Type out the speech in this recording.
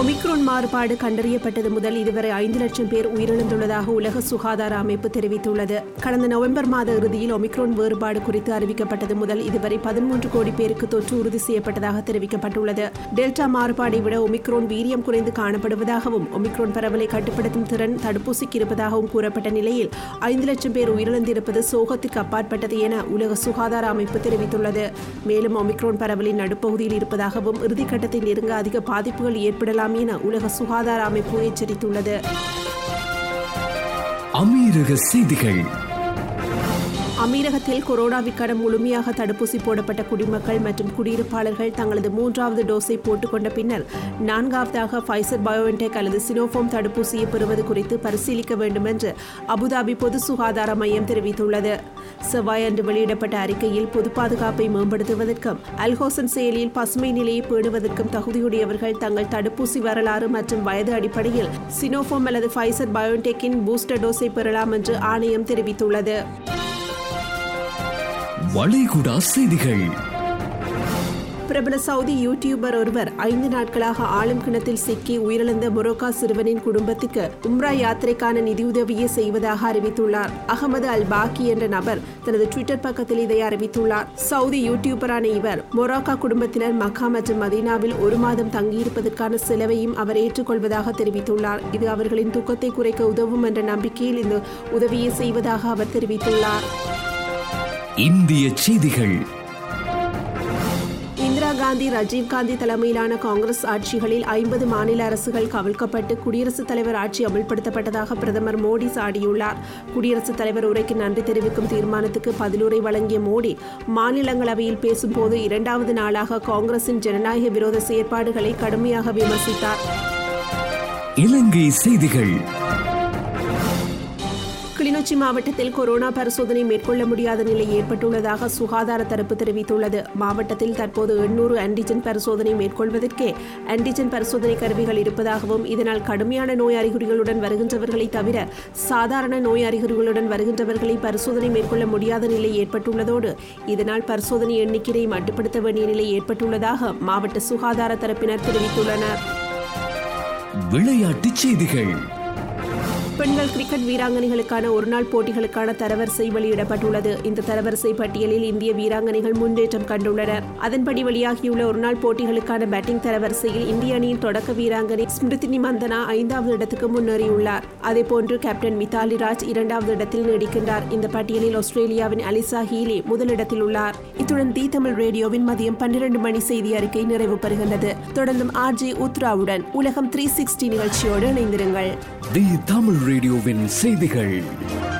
Omicron மாறுபாடு கண்டறியப்பட்டது முதல் இதுவரை 5 லட்சம் பேர் உயிரிழந்துள்ளதாக உலக சுகாதார அமைப்பு தெரிவித்துள்ளது. கடந்த நவம்பர் மாத இறுதியில் ஒமிக்ரோன் வேறுபாடு குறித்து அறிவிக்கப்பட்டது முதல் இதுவரை 13 கோடி பேருக்கு தொற்று உறுதி செய்யப்பட்டதாக தெரிவிக்கப்பட்டுள்ளது. டெல்டா மாறுபாடை விட ஒமிக்ரோன் வீரியம் குறைந்து காணப்படுவதாகவும் ஒமிக்ரோன் பரவலை கட்டுப்படுத்தும் திறன் தடுப்பூசிக்கு இருப்பதாகவும் கூறப்பட்ட நிலையில் 5 லட்சம் பேர் உயிரிழந்திருப்பது சோகத்திற்கு அப்பாற்பட்டது என உலக சுகாதார அமைப்பு தெரிவித்துள்ளது. மேலும் ஒமிக்ரோன் பரவலின் நடுப்பகுதியில் இருப்பதாகவும் இறுதிக்கட்டத்தை நெருங்க அதிக பாதிப்புகள் ஏற்படலாம் என உலக சுகாதார அமைப்பு எச்சரித்துள்ளது. அமீரக செய்திகள். அமீரகத்தில் கொரோனாவிற்கான முழுமையாக தடுப்பூசி போடப்பட்ட குடிமக்கள் மற்றும் குடியிருப்பாளர்கள் தங்களது 3வது டோஸை போட்டுக்கொண்ட பின்னர் 4வதாக ஃபைசர் பயோஎன்டெக் அல்லது சினோஃபார்ம் தடுப்பூசியை பெறுவது குறித்து பரிசீலிக்க வேண்டும் என்று அபுதாபி பொது சுகாதார மையம் தெரிவித்துள்ளது. செவ்வாய் அன்று வெளியிடப்பட்ட அறிக்கையில் பொது பாதுகாப்பை மேம்படுத்துவதற்கும் அல்ஹோசன் செயலியில் பசுமை நிலையை பேணுவதற்கும் தகுதியுடையவர்கள் தங்கள் தடுப்பூசி வரலாறு மற்றும் வயது அடிப்படையில் சினோஃபார்ம் அல்லது ஃபைசர் பயோஎன்டெக்கின் பூஸ்டர் டோஸை பெறலாம் என்று ஆணையம் தெரிவித்துள்ளது. வளைகுடா செய்திகள். பிரபல சவுதி யூடியூபர் ஒருவர் 5 நாட்களாக ஆளும் கிணத்தில் சிக்கி உயிரிழந்த மொரோக்கா சிறுவனின் குடும்பத்துக்கு உம்ரா யாத்திரைக்கான நிதியுதவியை செய்வதாக அறிவித்துள்ளார். அகமது அல் பாக்கி என்ற நபர் தனது ட்விட்டர் பக்கத்தில் இதை அறிவித்துள்ளார். சவுதி யூடியூபரான இவர் மொரோக்கா குடும்பத்தினர் மக்கா மற்றும் மதீனாவில் 1 மாதம் தங்கியிருப்பதற்கான செலவையும் அவர் ஏற்றுக்கொள்வதாக தெரிவித்துள்ளார். இது அவர்களின் துக்கத்தை குறைக்க உதவும் என்ற நம்பிக்கையில் இந்த உதவியை செய்வதாக அவர் தெரிவித்துள்ளார். இந்திய செய்திகள். இந்திரா காந்தி ராஜீவ் காந்தி தலைமையிலான காங்கிரஸ் ஆட்சிகளில் 50 மாநில அரசுகள் கவிழ்க்கப்பட்டு குடியரசுத் தலைவர் ஆட்சி அமல்படுத்தப்பட்டதாக பிரதமர் மோடி சாடியுள்ளார். குடியரசுத் தலைவர் உரைக்கு நன்றி தெரிவிக்கும் தீர்மானத்துக்கு பதிலுரை வழங்கிய மோடி மாநிலங்களவையில் பேசும்போது 2வது நாளாக காங்கிரசின் ஜனநாயக விரோத செயற்பாடுகளை கடுமையாக விமர்சித்தார். இலங்கை செய்திகள். கிளிநொச்சி மாவட்டத்தில் கொரோனா பரிசோதனை மேற்கொள்ள முடியாத நிலை ஏற்பட்டுள்ளதாக சுகாதார தரப்பு தெரிவித்துள்ளது. மாவட்டத்தில் தற்போது 800 ஆன்டிஜன் பரிசோதனை மேற்கொள்வதற்கே ஆன்டிஜன் பரிசோதனை கருவிகள் இருப்பதாகவும் இதனால் கடுமையான நோய் அறிகுறிகளுடன் வருகின்றவர்களை தவிர சாதாரண நோய் அறிகுறிகளுடன் வருகின்றவர்களை பரிசோதனை மேற்கொள்ள முடியாத நிலை ஏற்பட்டுள்ளதோடு இதனால் பரிசோதனை எண்ணிக்கையை மட்டுப்படுத்த வேண்டிய நிலை ஏற்பட்டுள்ளதாக மாவட்ட சுகாதார தரப்பினர் தெரிவித்துள்ளனர். விளையாட்டுச் செய்திகள். பெண்கள் கிரிக்கெட் வீராங்கனைகளுக்கான ஒருநாள் போட்டிகளுக்கான தரவரிசை வெளியிடப்பட்டுள்ளது. இந்த தரவரிசை பட்டியலில் இந்திய வீராங்கனைகள் முன்னேற்றம் கண்டுள்ளனர். அதன்படி வெளியாகியுள்ள ஒருநாள் போட்டிகளுக்கான பேட்டிங் தரவரிசையில் இந்திய அணியின் தொடக்க வீராங்கனை ஸ்மிருதி மந்தனா 5வது இடத்துக்கு முன்னேறியுள்ளார். அதேபோன்று கேப்டன் மித்தாலி ராஜ் 2வது இடத்தில் நீடிக்கின்றார். இந்த பட்டியலில் ஆஸ்திரேலியாவின் அலிசா ஹீலி முதலிடத்தில் உள்ளார். இத்துடன் தி தமிழ் ரேடியோவின் மதியம் 12 மணி செய்தி அறிக்கை நிறைவு பெறுகின்றது. தொடர்ந்தும் ஆர்ஜி உத்ராவுடன் உலகம் 360 நிகழ்ச்சியோடு இணைந்திருங்கள். ரேடியோவின் செய்திகள்.